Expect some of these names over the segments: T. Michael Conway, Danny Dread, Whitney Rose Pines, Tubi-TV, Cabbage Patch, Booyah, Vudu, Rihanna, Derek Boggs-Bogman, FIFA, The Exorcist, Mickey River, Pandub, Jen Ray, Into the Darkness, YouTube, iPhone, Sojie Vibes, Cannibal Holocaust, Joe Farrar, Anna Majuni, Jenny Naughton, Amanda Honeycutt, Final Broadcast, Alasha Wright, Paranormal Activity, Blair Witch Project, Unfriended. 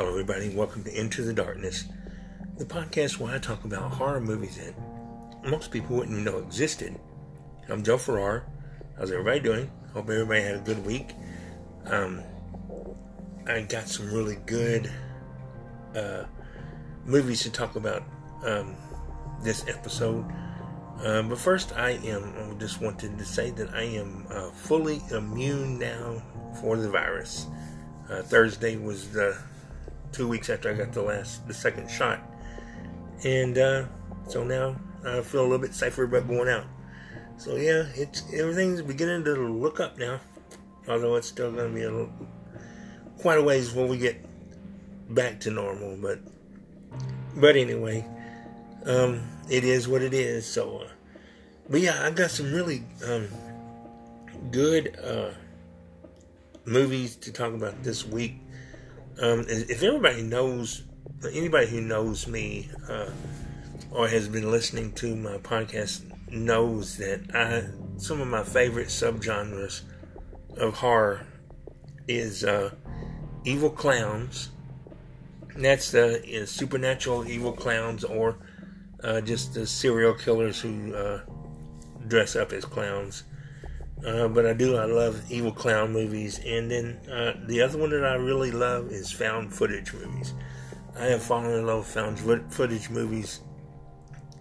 Hello everybody, welcome to Into the Darkness, the podcast where I talk about horror movies that most people wouldn't even know existed. I'm Joe Farrar. How's everybody doing? Hope everybody had a good week. I got some really good movies to talk about this episode. But first, I just wanted to say that I am fully immune now for the virus. Thursday was 2 weeks after I got the second shot. And so now I feel a little bit safer about going out. So yeah, everything's beginning to look up now. Although it's still going to be quite a ways when we get back to normal. But anyway, it is what it is. So, but yeah, I got some really good movies to talk about this week. If everybody knows, anybody who knows me or has been listening to my podcast knows that some of my favorite subgenres of horror is evil clowns. And that's supernatural evil clowns, or just the serial killers who dress up as clowns. But I love evil clown movies. And then the other one that I really love is found footage movies. I have fallen in love with found footage movies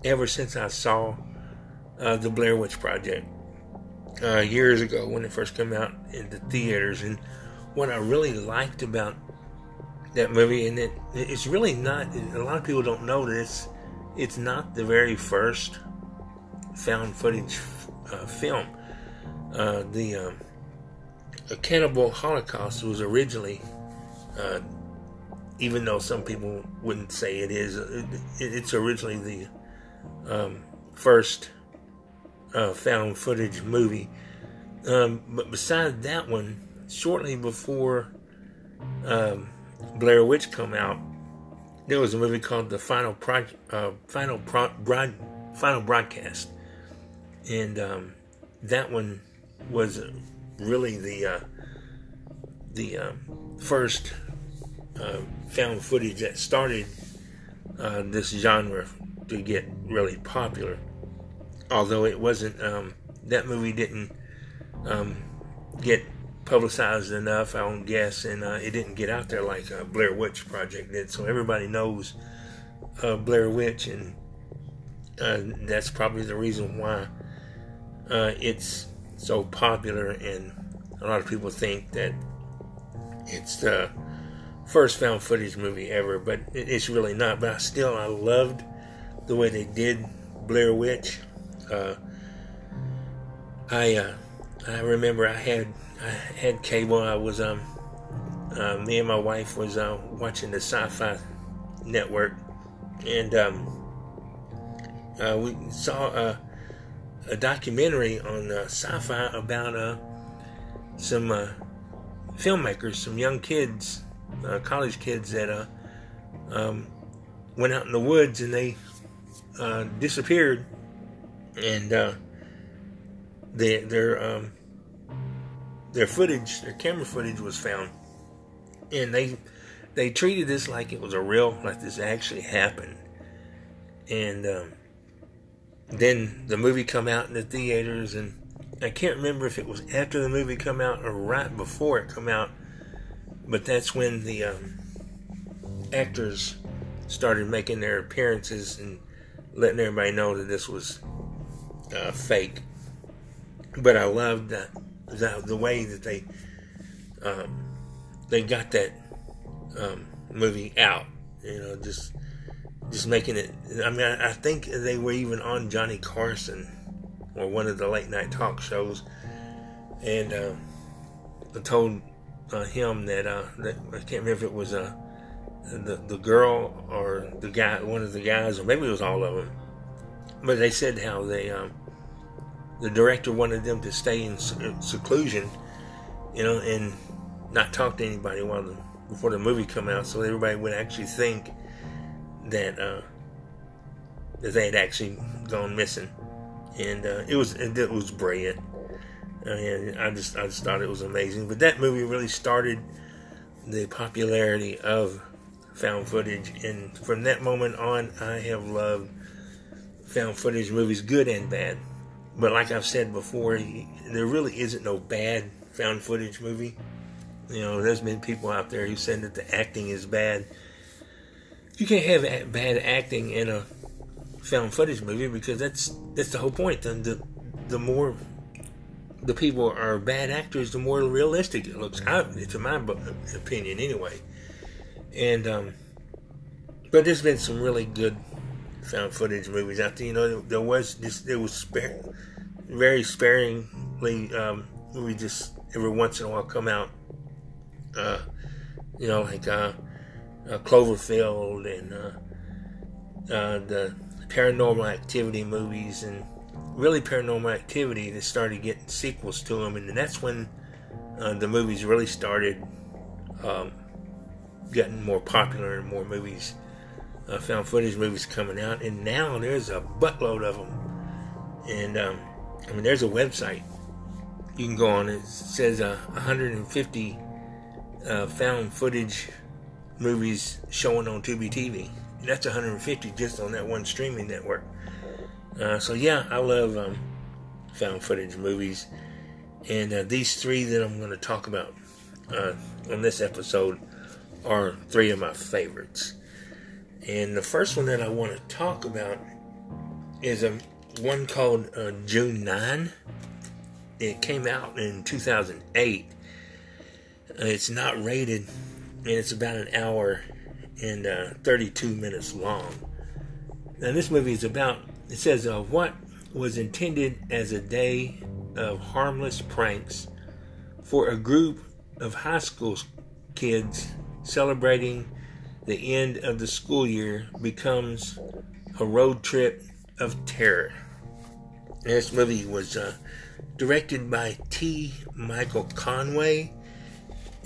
ever since I saw the Blair Witch Project years ago when it first came out in the theaters. And what I really liked about that movie, and it's really not, a lot of people don't know this, it's not the very first found footage film. The Cannibal Holocaust was originally, even though some people wouldn't say it is, it's originally the first found footage movie. But besides that one, shortly before Blair Witch come out, there was a movie called the Final Broadcast, and that one was really the first found footage that started this genre to get really popular. Although it wasn't, that movie didn't get publicized enough, I don't guess, and it didn't get out there like Blair Witch Project did. So everybody knows Blair Witch, and that's probably the reason why it's so popular, and a lot of people think that it's the first found footage movie ever, but it's really not. But I loved the way they did Blair Witch. I remember I had cable. I was me and my wife was watching the Sci-Fi Network, and we saw a documentary on sci-fi about some filmmakers, some young kids, college kids that went out in the woods and they disappeared, and their camera footage was found, and they treated this like it was like this actually happened, and then the movie come out in the theaters, and I can't remember if it was after the movie come out or right before it come out, but that's when the actors started making their appearances and letting everybody know that this was fake. But I loved the way that they got that movie out, just making it. I mean, I think they were even on Johnny Carson or one of the late night talk shows, and I told him that I can't remember if it was the girl or the guy, one of the guys, or maybe it was all of them. But they said how they the director wanted them to stay in seclusion, and not talk to anybody before the movie come out, so everybody would actually think that they had actually gone missing, and it was brilliant. And I just thought it was amazing. But that movie really started the popularity of found footage, and from that moment on, I have loved found footage movies, good and bad. But like I've said before, there really isn't no bad found footage movie. You know, there's been people out there who said that the acting is bad. You can't have bad acting in a found footage movie, because that's the whole point. The more the people are bad actors, the more realistic it looks, it's in my opinion anyway. And but there's been some really good found footage movies out there. You know, there was just, it was very sparingly we just every once in a while come out, you know, like Cloverfield and the Paranormal Activity movies, and really Paranormal Activity that started getting sequels to them, and that's when the movies really started getting more popular, and more movies, found footage movies coming out, and now there's a buttload of them. And I mean, there's a website you can go on, it says 150 found footage movies showing on Tubi-TV. That's 150 just on that one streaming network. So yeah, I love found footage movies, and these three that I'm going to talk about on this episode are three of my favorites. And the first one that I want to talk about is a one called June 9. It came out in 2008. It's not rated, and it's about an hour and 32 minutes long. Now this movie is about, it says, what was intended as a day of harmless pranks for a group of high school kids celebrating the end of the school year becomes a road trip of terror. And this movie was directed by T. Michael Conway,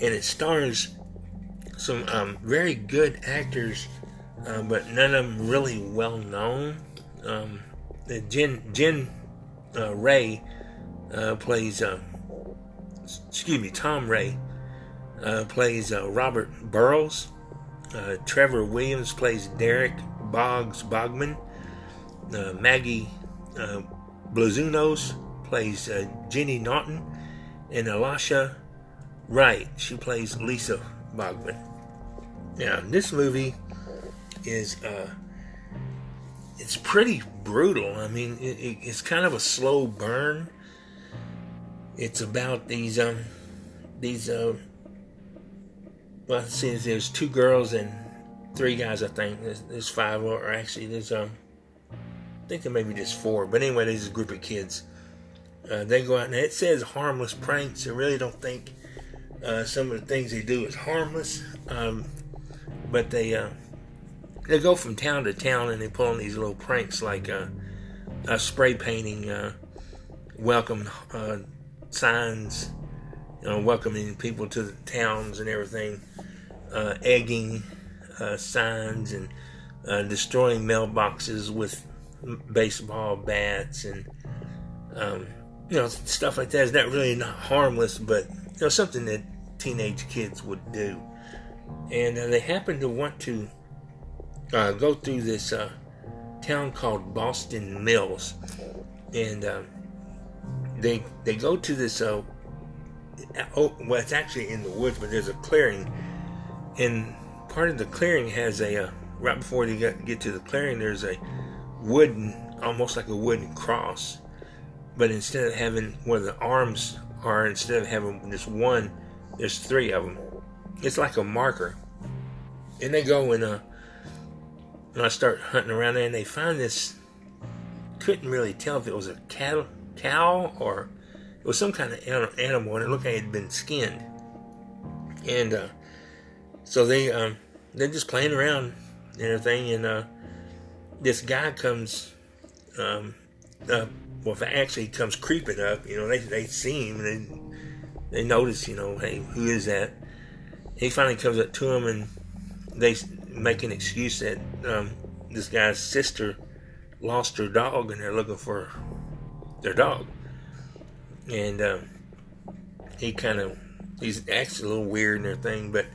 and it stars some very good actors, but none of them really well known. Jen Ray plays, Tom Ray plays Robert Burroughs. Trevor Williams plays Derek Boggs-Bogman. Maggie Blazunos plays Jenny Naughton. And Alasha Wright, she plays Lisa Bogman. Now, this movie is, it's pretty brutal. I mean, it's kind of a slow burn. It's about these well, see, there's two girls and three guys, I think. There's five, or actually there's, I think there may be just four. But anyway, there's a group of kids. They go out, and it says harmless pranks. I really don't think some of the things they do is harmless. But they go from town to town, and they pull on these little pranks, like spray painting welcome signs, you know, welcoming people to the towns and everything, egging signs, and destroying mailboxes with baseball bats, and you know, stuff like that. It's not really not harmless, but you know, something that teenage kids would do. And they happen to want to go through this town called Boston Mills, and they go to this. Well, it's actually in the woods, but there's a clearing, and part of the clearing has a right before they get to the clearing, there's a wooden, almost like a wooden cross, but instead of having where the arms are, instead of having just one, there's three of them. It's like a marker, and they go and I start hunting around there, and they find this. Couldn't really tell if it was a cow or. It was some kind of animal, and it looked like it had been skinned. And so they're just playing around and everything, and this guy comes, comes creeping up. You know, they see him, and they notice, you know, hey, who is that? He finally comes up to him, and they make an excuse that this guy's sister lost her dog, and they're looking for their dog. And he's actually a little weird and everything, but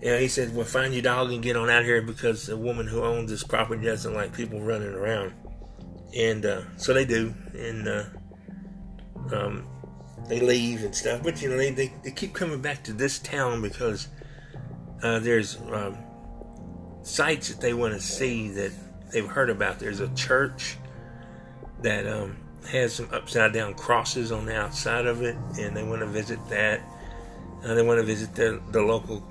You know, he says, well, find your dog and get on out of here because the woman who owns this property doesn't like people running around. And so they do. And they leave and stuff. But, you know, they keep coming back to this town because there's sites that they want to see that they've heard about. There's a church that has some upside-down crosses on the outside of it, and they want to visit that. They want to visit the local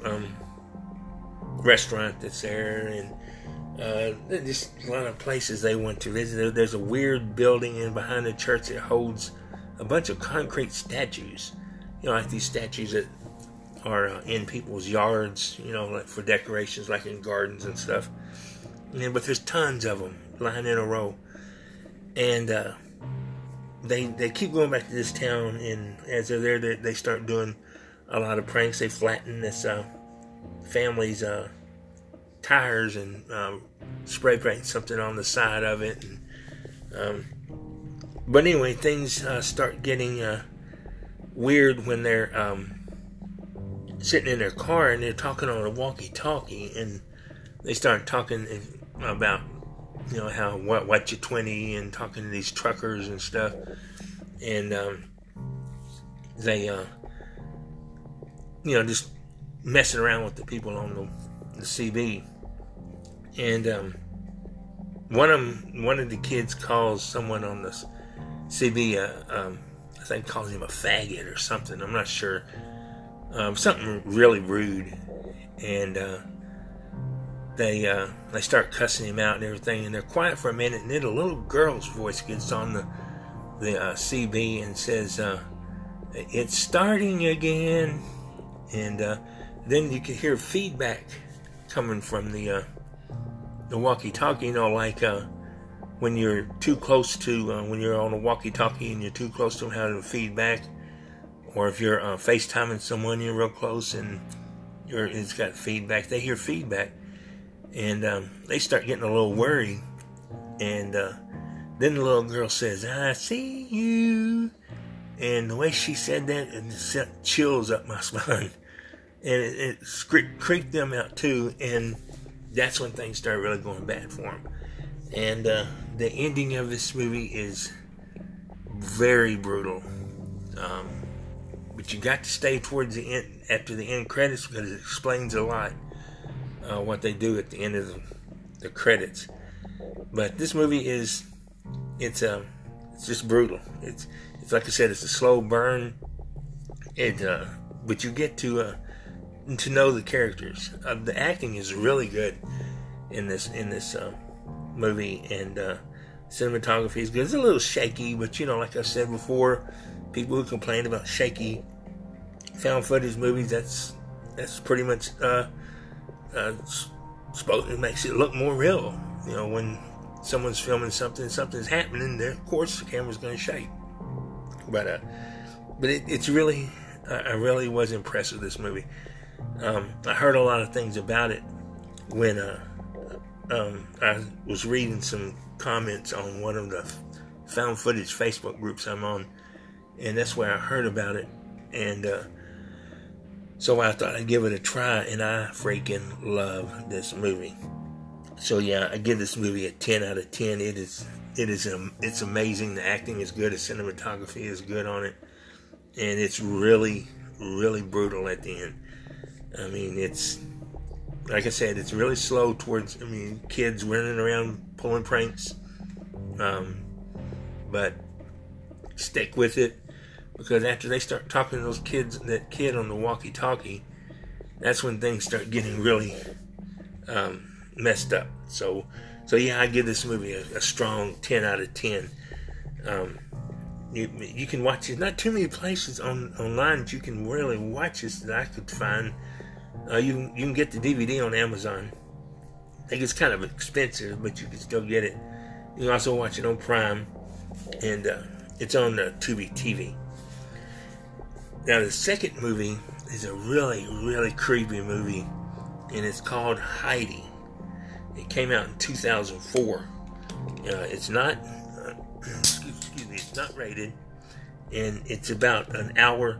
restaurant that's there, and just a lot of places they want to visit. There's a weird building in behind the church that holds a bunch of concrete statues. You know, like these statues that are in people's yards, you know, like for decorations, like in gardens and stuff. And, but there's tons of them lying in a row. And they keep going back to this town, and as they're there, they start doing a lot of pranks. They flatten this family's tires and spray paint something on the side of it. And, but anyway, things start getting weird when they're sitting in their car and they're talking on a walkie-talkie, and they start talking about, you know, how what you're 20 and talking to these truckers and stuff. And they you know, just messing around with the people on the CB. And one of the kids calls someone on the CB, I think calls him a faggot or something. I'm not sure. Something really rude. And they start cussing him out and everything. And they're quiet for a minute. And then a little girl's voice gets on the CB and says, "It's starting again." And then you could hear feedback coming from the walkie-talkie, you know, like when you're too close to, when you're on a walkie-talkie and you're too close to how to feedback, or if you're FaceTiming someone, you're real close and it's got feedback. They hear feedback, and they start getting a little worried. And then the little girl says, "I see you." And the way she said that, it sent chills up my spine. And it creeped them out too. And that's when things started really going bad for them. And the ending of this movie is very brutal. But you got to stay towards the end, after the end credits, because it explains a lot what they do at the end of the credits. But this movie is, it's just brutal. It's like I said, it's a slow burn. But you get to know the characters. The acting is really good in this movie, and cinematography is good. It's a little shaky, but you know, like I said before, people who complain about shaky found footage movies, that's pretty much it makes it look more real. You know, when someone's filming something, something's happening, then of course the camera's going to shake. But it's really, I really was impressed with this movie. I heard a lot of things about it when I was reading some comments on one of the found footage Facebook groups I'm on, and that's where I heard about it. And so I thought I'd give it a try, and I freaking love this movie. So yeah, I give this movie a 10 out of 10. It's amazing. The acting is good. The cinematography is good on it. And it's really, really brutal at the end. I mean, it's, like I said, it's really slow towards, I mean, kids running around pulling pranks. But stick with it. Because after they start talking to those kids, that kid on the walkie-talkie, that's when things start getting really messed up. So yeah, I give this movie a strong 10 out of 10. You can watch it. Not too many places online that you can really watch this that I could find. You can get the DVD on Amazon. I think it's kind of expensive, but you can still get it. You can also watch it on Prime, and it's on Tubi-TV. Now, the second movie is a really, really creepy movie, and it's called Heidi. It came out in 2004. It's not, excuse me, it's not rated, and it's about 1 hour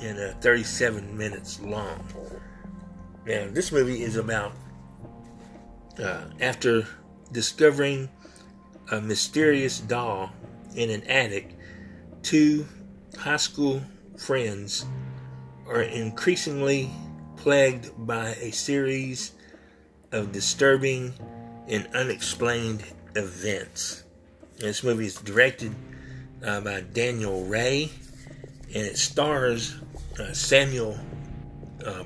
and 37 minutes long. And this movie is about after discovering a mysterious doll in an attic, two high school friends are increasingly plagued by a series of disturbing and unexplained events. And this movie is directed by Daniel Ray, and it stars Samuel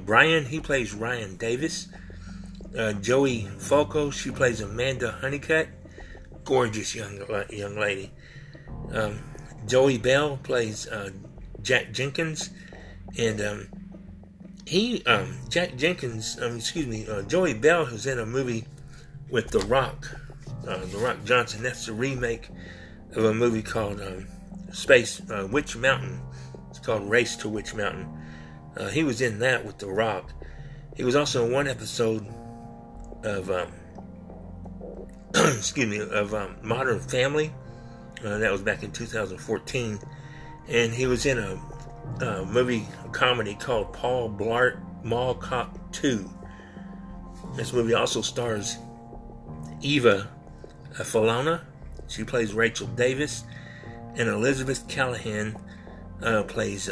Bryan. He plays Ryan Davis. Joey Fulco, she plays Amanda Honeycutt, gorgeous young lady. Joey Bell plays Jack Jenkins, and Joey Bell was in a movie with The Rock Johnson. That's a remake of a movie called Witch Mountain. It's called Race to Witch Mountain. He was in that with The Rock. He was also in one episode of Modern Family. That was back in 2014, and he was in a comedy called Paul Blart Mall Cop 2. This movie also stars Eva Felona. She plays Rachel Davis, and Elizabeth Callahan plays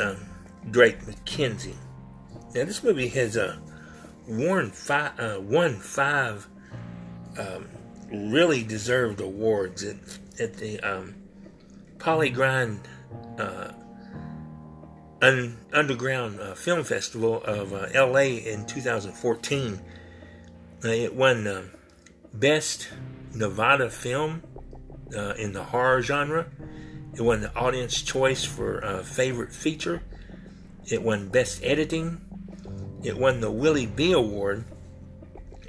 Drake McKenzie. Now, this movie has won five really deserved awards at the Polygrind Underground Film Festival of L.A. in 2014. It won Best Nevada Film in the horror genre. It won the Audience Choice for Favorite Feature. It won Best Editing. It won the Willie B. Award.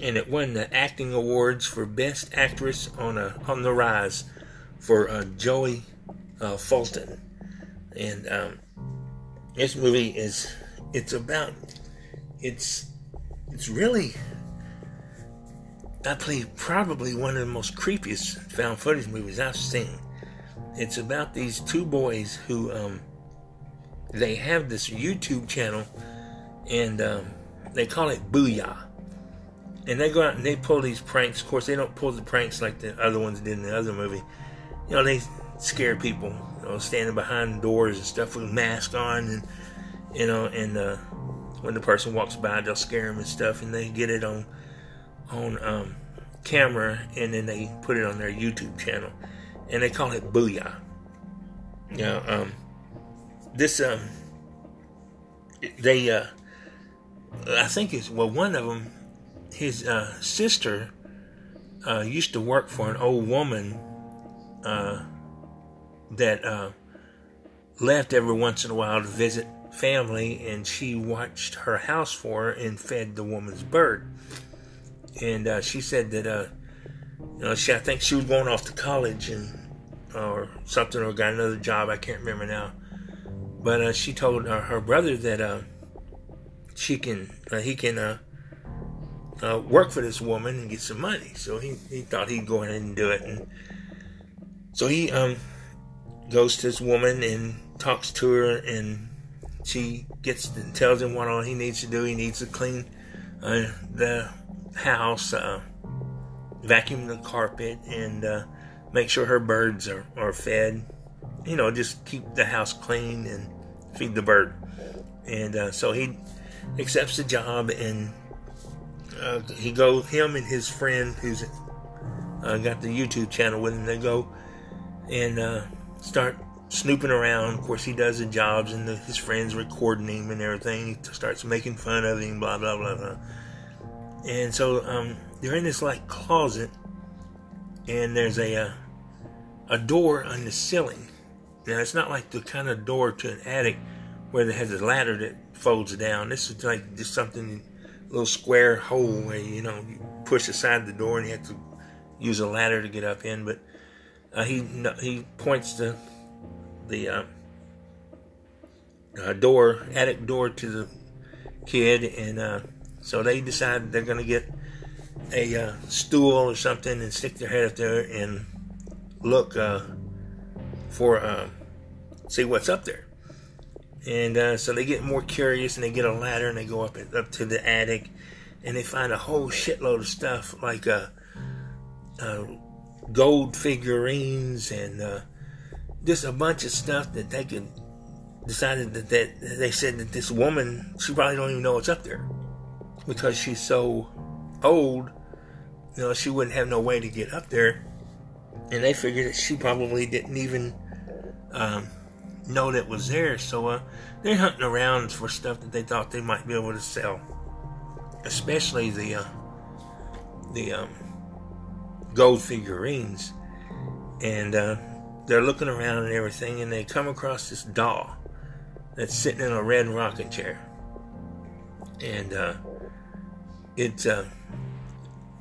And it won the Acting Awards for Best Actress on the Rise for Joey Fulton. And this movie is really I believe probably one of the most creepiest found footage movies I've seen. It's about these two boys who they have this YouTube channel, and they call it Booyah. And they go out and they pull these pranks. Of course, they don't pull the pranks like the other ones did in the other movie. You know, they scare people, you know, standing behind doors and stuff with a mask on, and you know, and when the person walks by, they'll scare them and stuff, and they get it on camera, and then they put it on their YouTube channel, and they call it Booyah. You know, I think it's, well, one of them, his sister used to work for an old woman that left every once in a while to visit family, and she watched her house for her and fed the woman's bird. And she said that I think she was going off to college or something, or got another job. I can't remember now. But she told her brother that he can work for this woman and get some money. So he thought he'd go ahead and do it. And so he goes to this woman and talks to her, and she tells him what all he needs to do. He needs to clean the house, vacuum the carpet, and make sure her birds are fed. You know, just keep the house clean and feed the bird. And so he accepts the job, and him and his friend who's got the YouTube channel with him, they go and start snooping around. Of course, he does the jobs, and his friends recording him and everything. He starts making fun of him, blah, blah, blah, blah. And so they're in this like closet, and there's a door on the ceiling. Now, it's not like the kind of door to an attic where it has a ladder that folds down. This is like just something, a little square hole where you push aside the door and you have to use a ladder to get up in. But he points the attic door to the kid, and so they decide they're going to get a stool or something and stick their head up there and look for see what's up there. And so they get more curious, and they get a ladder, and they go up to the attic, and they find a whole shitload of stuff like gold figurines and just a bunch of stuff that they could decided that they said that this woman, she probably don't even know what's up there because she's so old, you know, she wouldn't have no way to get up there, and they figured that she probably didn't even know that was there. So they're hunting around for stuff that they thought they might be able to sell, especially the gold figurines, and they're looking around and everything, and they come across this doll that's sitting in a red rocking chair, and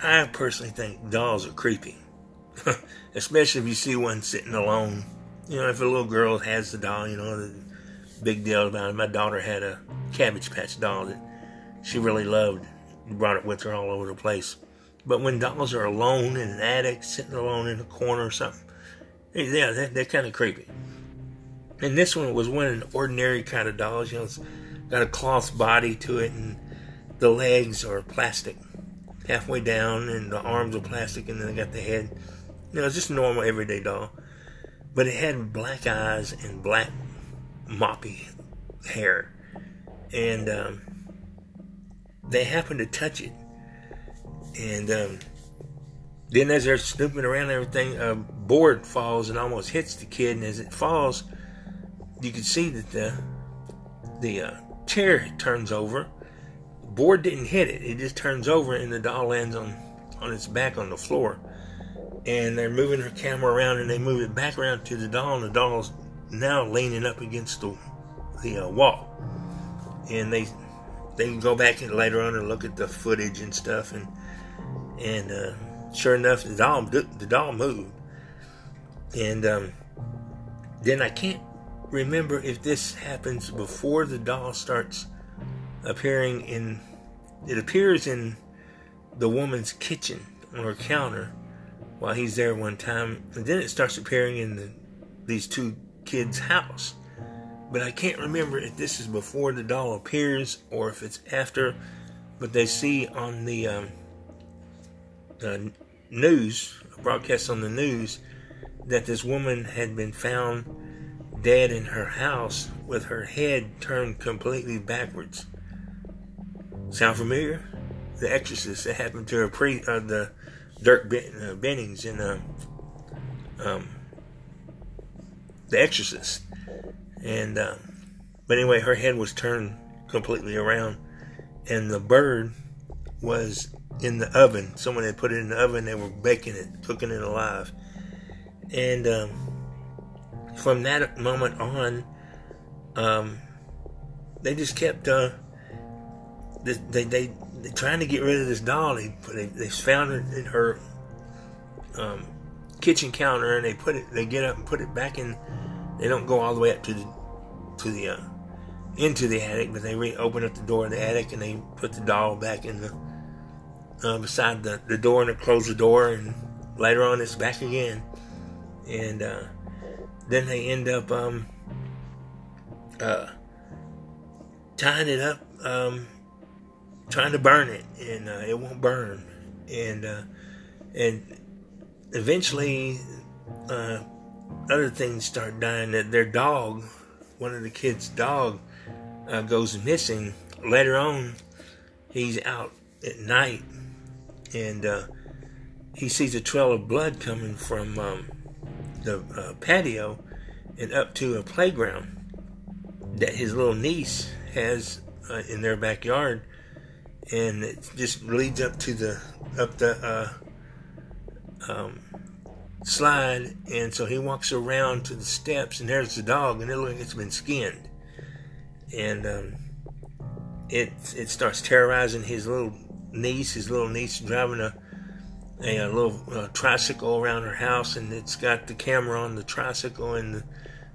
I personally think dolls are creepy, especially if you see one sitting alone. You know, if a little girl has the doll, you know, the big deal about it. My daughter had a Cabbage Patch doll that she really loved, brought it with her all over the place. But when dolls are alone in an attic, sitting alone in a corner or something, yeah, they're kind of creepy. And this one was one of an ordinary kind of dolls. You know, it's got a cloth body to it, and the legs are plastic halfway down, and the arms are plastic, and then they got the head. You know, it's just a normal everyday doll. But it had black eyes and black moppy hair. And they happened to touch it. And then as they're snooping around and everything, a board falls and almost hits the kid. And as it falls, you can see that the chair turns over. The board didn't hit it. It just turns over, and the doll lands on its back on the floor. And they're moving her camera around, and they move it back around to the doll, and the doll's now leaning up against the wall. And they can go back in later on and look at the footage and stuff, and sure enough, the doll moved. And then I can't remember if this happens before the doll starts appearing in. It appears in the woman's kitchen on her counter while he's there one time, and then it starts appearing in these two kids' house. But I can't remember if this is before the doll appears or if it's after, but they see on the news, a broadcast on the news, that this woman had been found dead in her house with her head turned completely backwards. Sound familiar? The Exorcist. It happened to her the Dirk Bennings in The Exorcist, and but anyway, her head was turned completely around, and the bird was in the oven. Someone had put it in the oven. They were baking it, cooking it alive, and from that moment on, they just kept They're trying to get rid of this doll. They found it in her kitchen counter, and they get up and put it back in. They don't go all the way up to the into the attic, but they reopen up the door of the attic, and they put the doll back in beside the door, and they close the door. And later on, it's back again, and then they end up tying it up. Trying to burn it, and it won't burn, and eventually other things start dying. That their dog, one of the kids' dog, goes missing. Later on, he's out at night, and he sees a trail of blood coming from the patio and up to a playground that his little niece has in their backyard. And it just leads up to the slide, and so he walks around to the steps, and there's the dog, and it looks like it's been skinned, and it starts terrorizing his little niece. His little niece driving a little tricycle around her house, and it's got the camera on the tricycle, and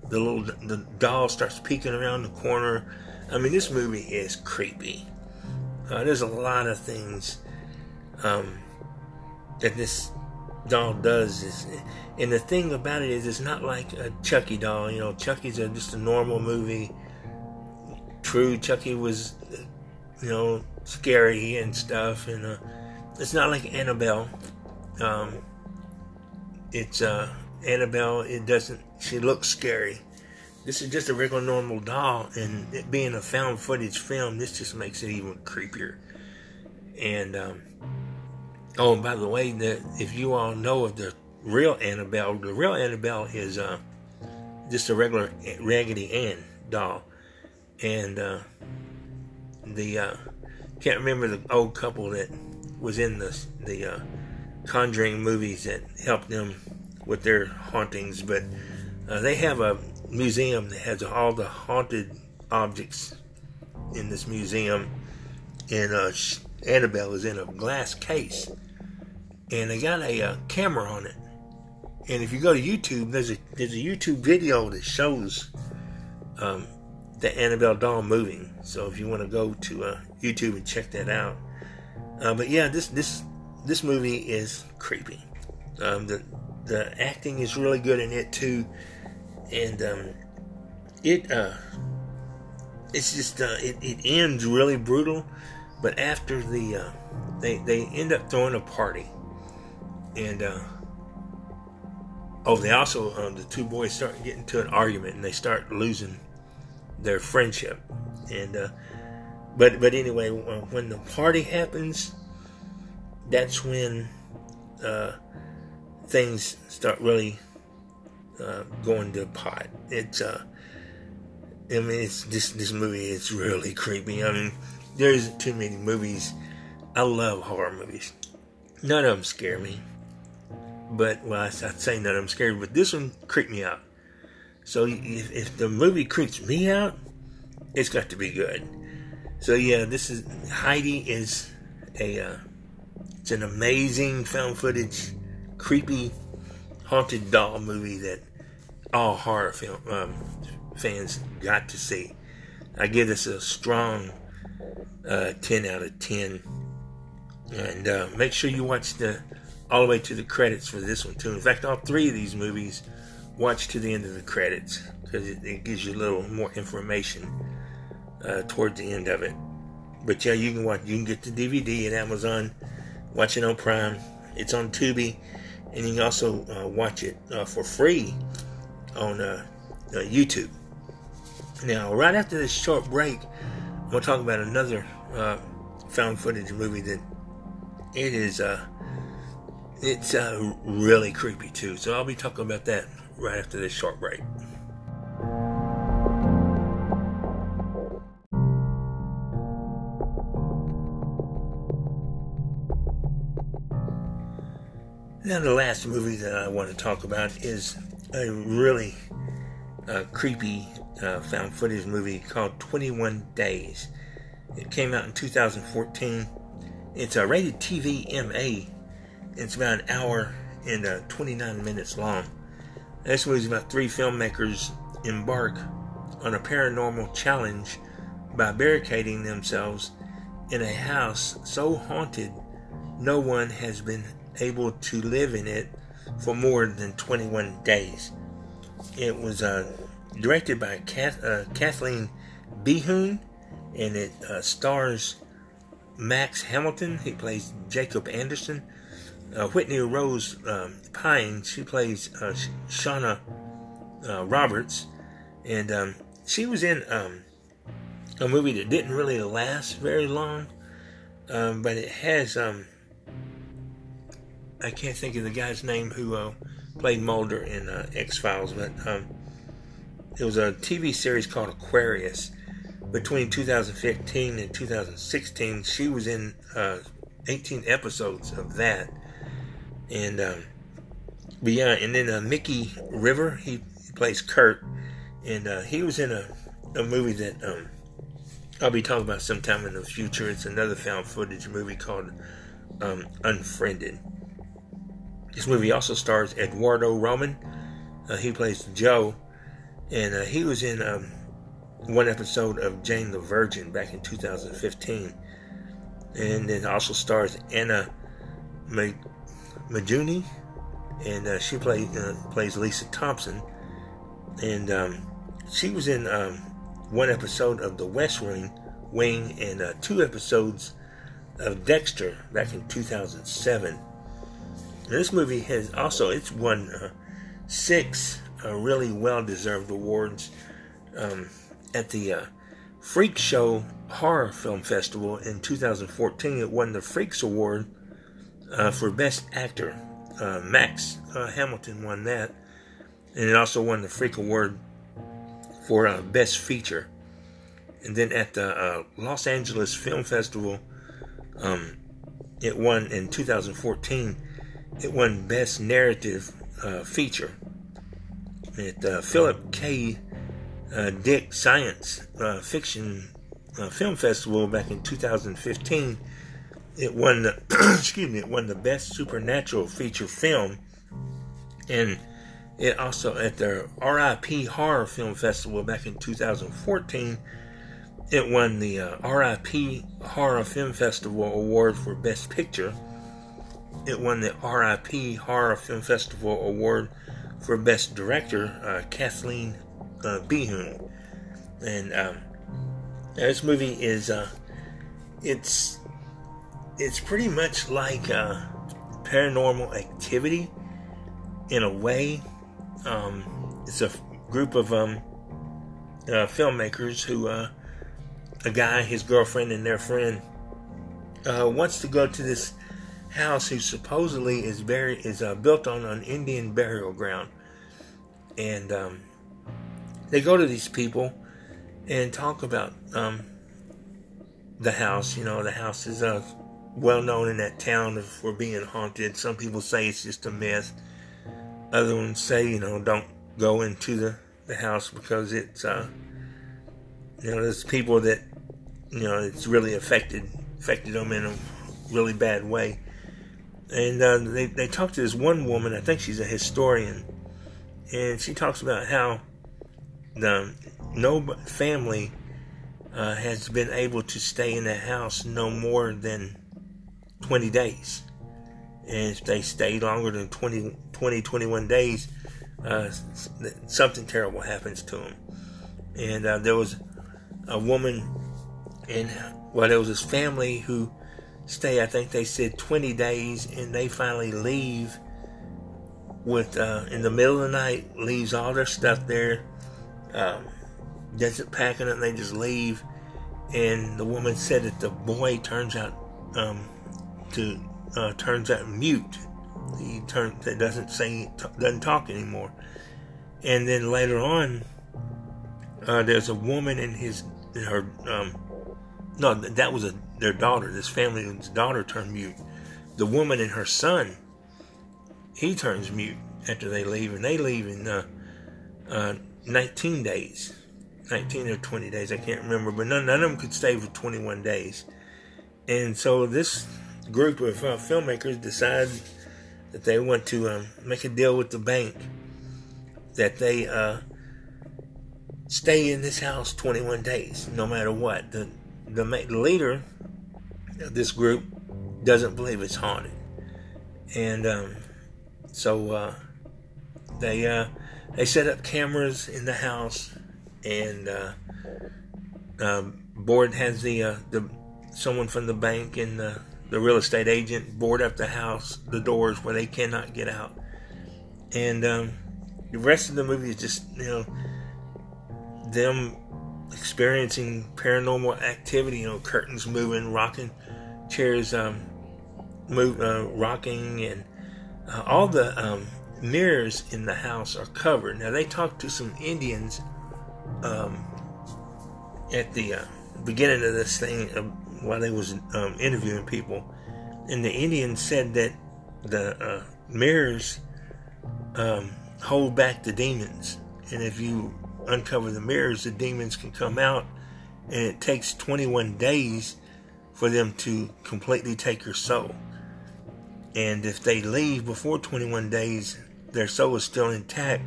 the doll starts peeking around the corner. I mean, this movie is creepy. There's a lot of things that this doll does. And the thing about it is, it's not like a Chucky doll. You know, Chucky's just a normal movie. True, Chucky was, you know, scary and stuff, and it's not like Annabelle. Annabelle, it doesn't, she looks scary. This is just a regular normal doll, and it being a found footage film, this just makes it even creepier. And oh, and by the way, if you all know of the real Annabelle is just a regular Raggedy Ann doll. And can't remember the old couple that was in the Conjuring movies that helped them with their hauntings, but they have a museum that has all the haunted objects in this museum, and Annabelle is in a glass case, and they got a camera on it. And if you go to YouTube, there's a YouTube video that shows the Annabelle doll moving. So if you want to go to YouTube and check that out, but yeah, this movie is creepy. The acting is really good in it too, and it's just it ends really brutal. But after they end up throwing a party, and they also the two boys start getting into an argument, and they start losing their friendship. And but anyway, when the party happens, that's when things start really going to pot. It's it's this movie is really creepy. I mean, there isn't too many movies. I love horror movies. None of them scare me. But, well, I'd say none of them scare me, but this one creeped me out. So if the movie creeps me out, it's got to be good. So yeah, Heidi is it's an amazing found footage, creepy, haunted doll movie that all horror film fans got to see. I give this a strong 10 out of 10, and make sure you watch all the way to the credits for this one too. In fact, all three of these movies, watch to the end of the credits, because it gives you a little more information towards the end of it. But yeah, you can get the DVD at Amazon, watch it on Prime, it's on Tubi, and you can also watch it for free on YouTube. Now, right after this short break, I'm going to talk about another found footage movie that it's really creepy too. So I'll be talking about that right after this short break. Now, the last movie that I want to talk about is a really creepy found footage movie called 21 Days. It came out in 2014. It's a rated TV-MA. It's about an hour and 29 minutes long. This movie is about three filmmakers embark on a paranormal challenge by barricading themselves in a house so haunted no one has been able to live in it for more than 21 days. It was directed by Kathleen Behoon, and it stars Max Hamilton. He plays Jacob Anderson. Whitney Rose Pines, she plays Shauna Roberts, and she was in a movie that didn't really last very long, but it has I can't think of the guy's name who played Mulder in X-Files, but it was a TV series called Aquarius. Between 2015 and 2016, she was in 18 episodes of that. And then Mickey River, he plays Kurt, and he was in a movie that I'll be talking about sometime in the future. It's another found footage movie called Unfriended. This movie also stars Eduardo Roman. He plays Joe, and he was in one episode of Jane the Virgin back in 2015. And it also stars Anna Majuni, and she plays Lisa Thompson. And she was in one episode of The West Wing, Wing and two episodes of Dexter back in 2007. And this movie has also, it's won six really well-deserved awards at the Freak Show Horror Film Festival in 2014. It won the Freaks Award for Best Actor. Max Hamilton won that. And it also won the Freak Award for Best Feature. And then at the Los Angeles Film Festival, it won in 2014. It won Best Narrative Feature. At Philip K. Dick Science Fiction Film Festival back in 2015, it won the it won the Best Supernatural Feature Film, and it also at the R.I.P. Horror Film Festival back in 2014. It won the R.I.P. Horror Film Festival Award for Best Picture. It won the R.I.P. Horror Film Festival Award for Best Director, Kathleen Behoon. And this movie is, it's pretty much like Paranormal Activity in a way. It's a group of filmmakers who, a guy, his girlfriend, and their friend wants to go to this house who supposedly is built on an Indian burial ground. And they go to these people and talk about the house. You know, the house is well known in that town for being haunted. Some people say it's just a myth. Other ones say, you know, don't go into the house because it's you know, there's people that, you know, it's really affected them in a really bad way. And they talk to this one woman, I think she's a historian, and she talks about how no family has been able to stay in the house no more than 20 days. And if they stay longer than 21 days, something terrible happens to them. And there was a woman there was this family who stay, I think they said 20 days, and they finally leave with, in the middle of the night, leaves all their stuff there, doesn't pack it up, and they just leave. And the woman said that the boy turns out mute. That doesn't talk anymore. And then later on, there's a woman and their daughter. This family's daughter turned mute. The woman and her son, he turns mute after they leave, and they leave in 19 or 20 days, I can't remember, but none of them could stay for 21 days. And so this group of filmmakers decide that they want to make a deal with the bank that they stay in this house 21 days, no matter what. The leader of this group doesn't believe it's haunted, and so they set up cameras in the house, and board has the someone from the bank and the real estate agent board up the house, the doors where they cannot get out, and the rest of the movie is just, you know, them experiencing paranormal activity, you know, curtains moving, rocking, chairs rocking, and all the mirrors in the house are covered. Now, they talked to some Indians at the beginning of this thing while they was interviewing people, and the Indians said that the mirrors hold back the demons, and if you uncover the mirrors, the demons can come out, and it takes 21 days for them to completely take your soul. And if they leave before 21 days, their soul is still intact,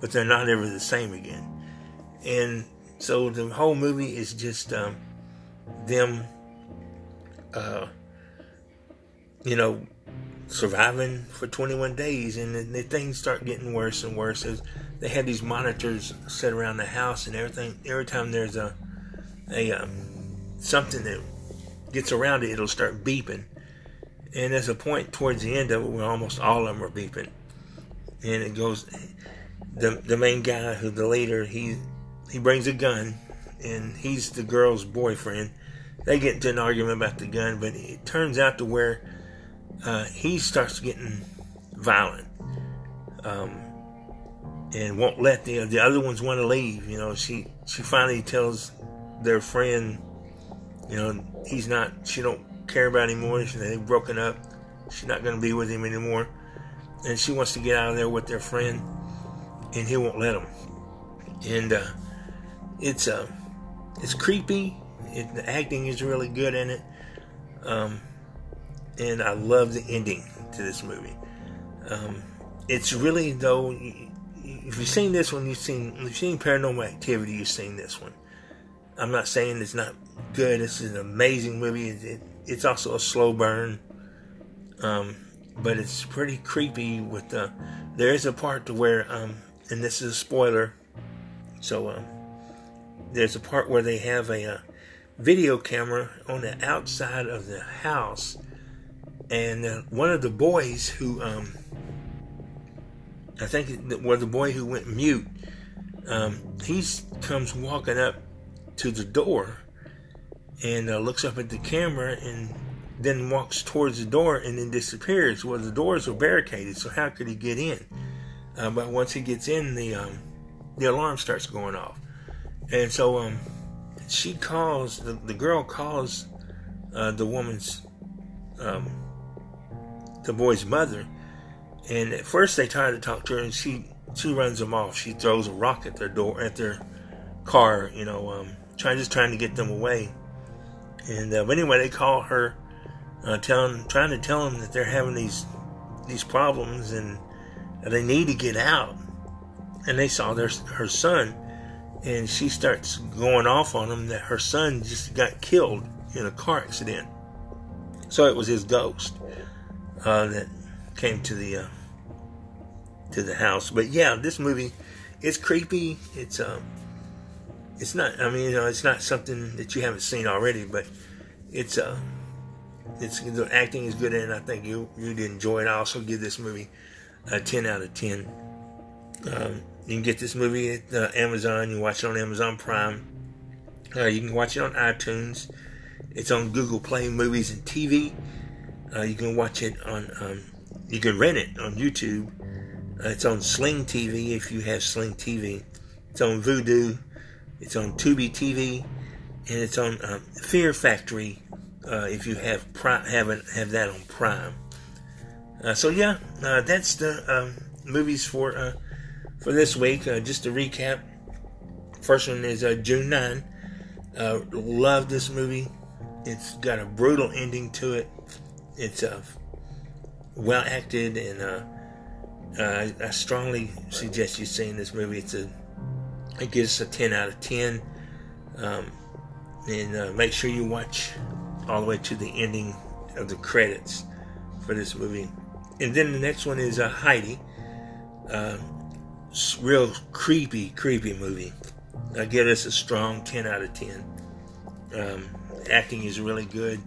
but they're not ever the same again. And so the whole movie is just them, you know, surviving for 21 days, and the things start getting worse and worse. They had these monitors set around the house, and everything. Every time there's a something that gets around it, it'll start beeping. And there's a point towards the end of it where almost all of them are beeping. And it goes, the main guy, who the leader, he brings a gun, and he's the girl's boyfriend. They get into an argument about the gun, but it turns out to where he starts getting violent, and won't let the other ones want to leave. You know, she finally tells their friend, you know, she don't care about him anymore. They've broken up. She's not going to be with him anymore, and she wants to get out of there with their friend, and he won't let them. And it's creepy. The acting is really good in it, and I love the ending to this movie. It's really, though, if you've seen this one, you've seen Paranormal Activity, you've seen this one. I'm not saying it's not good. This is an amazing movie. It's also a slow burn, but it's pretty creepy. With there is a part to where, and this is a spoiler, so there's a part where they have a video camera on the outside of the house, and one of the boys who, I think it was the boy who went mute, he comes walking up to the door and looks up at the camera, and then walks towards the door and then disappears. Well, the doors were barricaded, so how could he get in? But once he gets in, the alarm starts going off, and so she calls, the girl calls the woman's, the boy's mother, and at first they try to talk to her, and she runs them off. She throws a rock at their door, at their car, you know, trying to get them away. And but anyway, they call her, trying to tell them that they're having these problems and they need to get out. And they saw her son. And she starts going off on him that her son just got killed in a car accident. So it was his ghost that came to the house. But yeah, this movie, it's creepy. It's not, I mean, you know, it's not something that you haven't seen already. But it's the acting is good, and I think you'd enjoy it. I also give this movie a 10 out of 10. You can get this movie at Amazon. You can watch it on Amazon Prime. You can watch it on iTunes. It's on Google Play Movies and TV. You can watch it on. You can rent it on YouTube. It's on Sling TV if you have Sling TV. It's on Vudu. It's on Tubi-TV, and it's on Fear Factory if you have have that on Prime. So yeah, that's the movies for. For this week, just to recap, first one is June 9. Love this movie. It's got a brutal ending to it. It's well acted, and I strongly suggest you seeing this movie. It gives us a 10 out of 10. And make sure you watch all the way to the ending of the credits for this movie. And then the next one is Heidi. Real creepy movie. I give this a strong 10 out of 10. Acting is really good.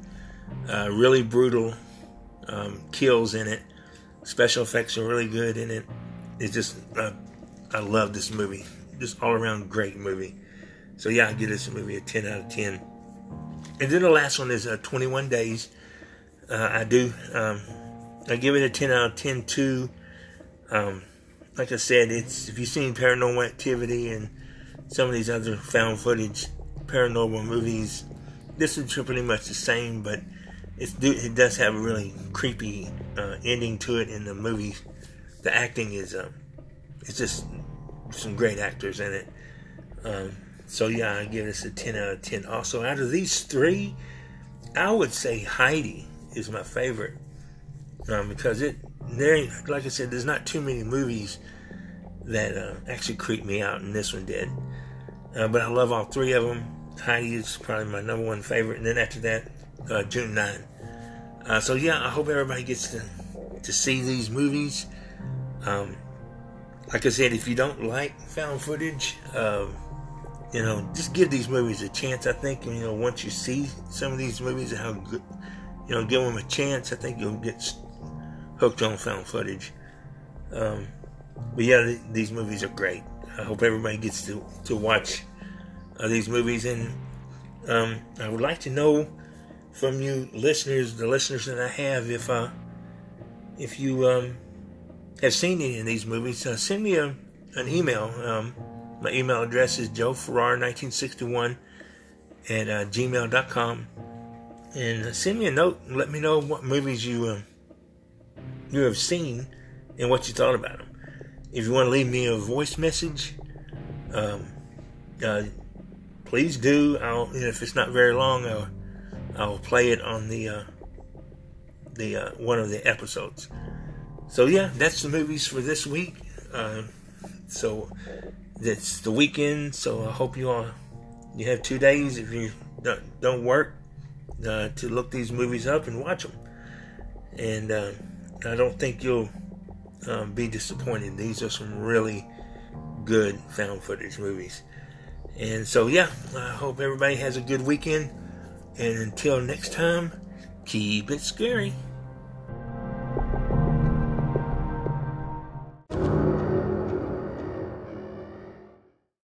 Really brutal. Kills in it. Special effects are really good in it. It's just, I love this movie. Just all around great movie. So yeah, I give this movie a 10 out of 10. And then the last one is 21 Days. I give it a 10 out of 10 too. Like I said, if you've seen Paranormal Activity and some of these other found footage paranormal movies, this is pretty much the same, but it does have a really creepy ending to it in the movie. The acting is, it's just some great actors in it. So yeah, I give this a 10 out of 10. Also, out of these three, I would say Heidi is my favorite, because like I said, there's not too many movies that actually creep me out, and this one did. But I love all three of them. Heidi is probably my number one favorite, and then after that, June 9. So yeah, I hope everybody gets to see these movies. Like I said, if you don't like found footage, you know, just give these movies a chance. I think, you know, once you see some of these movies and how good, you know, give them a chance, I think you'll get hooked on found footage. But yeah, these movies are great. I hope everybody gets to watch these movies. And I would like to know from you listeners, the listeners that I have, if you have seen any of these movies, send me an email. My email address is joeferrar1961 at gmail.com. And send me a note and let me know what movies you have seen and what you thought about them. If you want to leave me a voice message, please do. I'll, you know, if it's not very long, I'll play it on the one of the episodes. So yeah, that's the movies for this week. So it's the weekend. So I hope you have 2 days if you don't work to look these movies up and watch them. And I don't think you'll be disappointed. These are some really good found footage movies. And so yeah, I hope everybody has a good weekend. And until next time, keep it scary.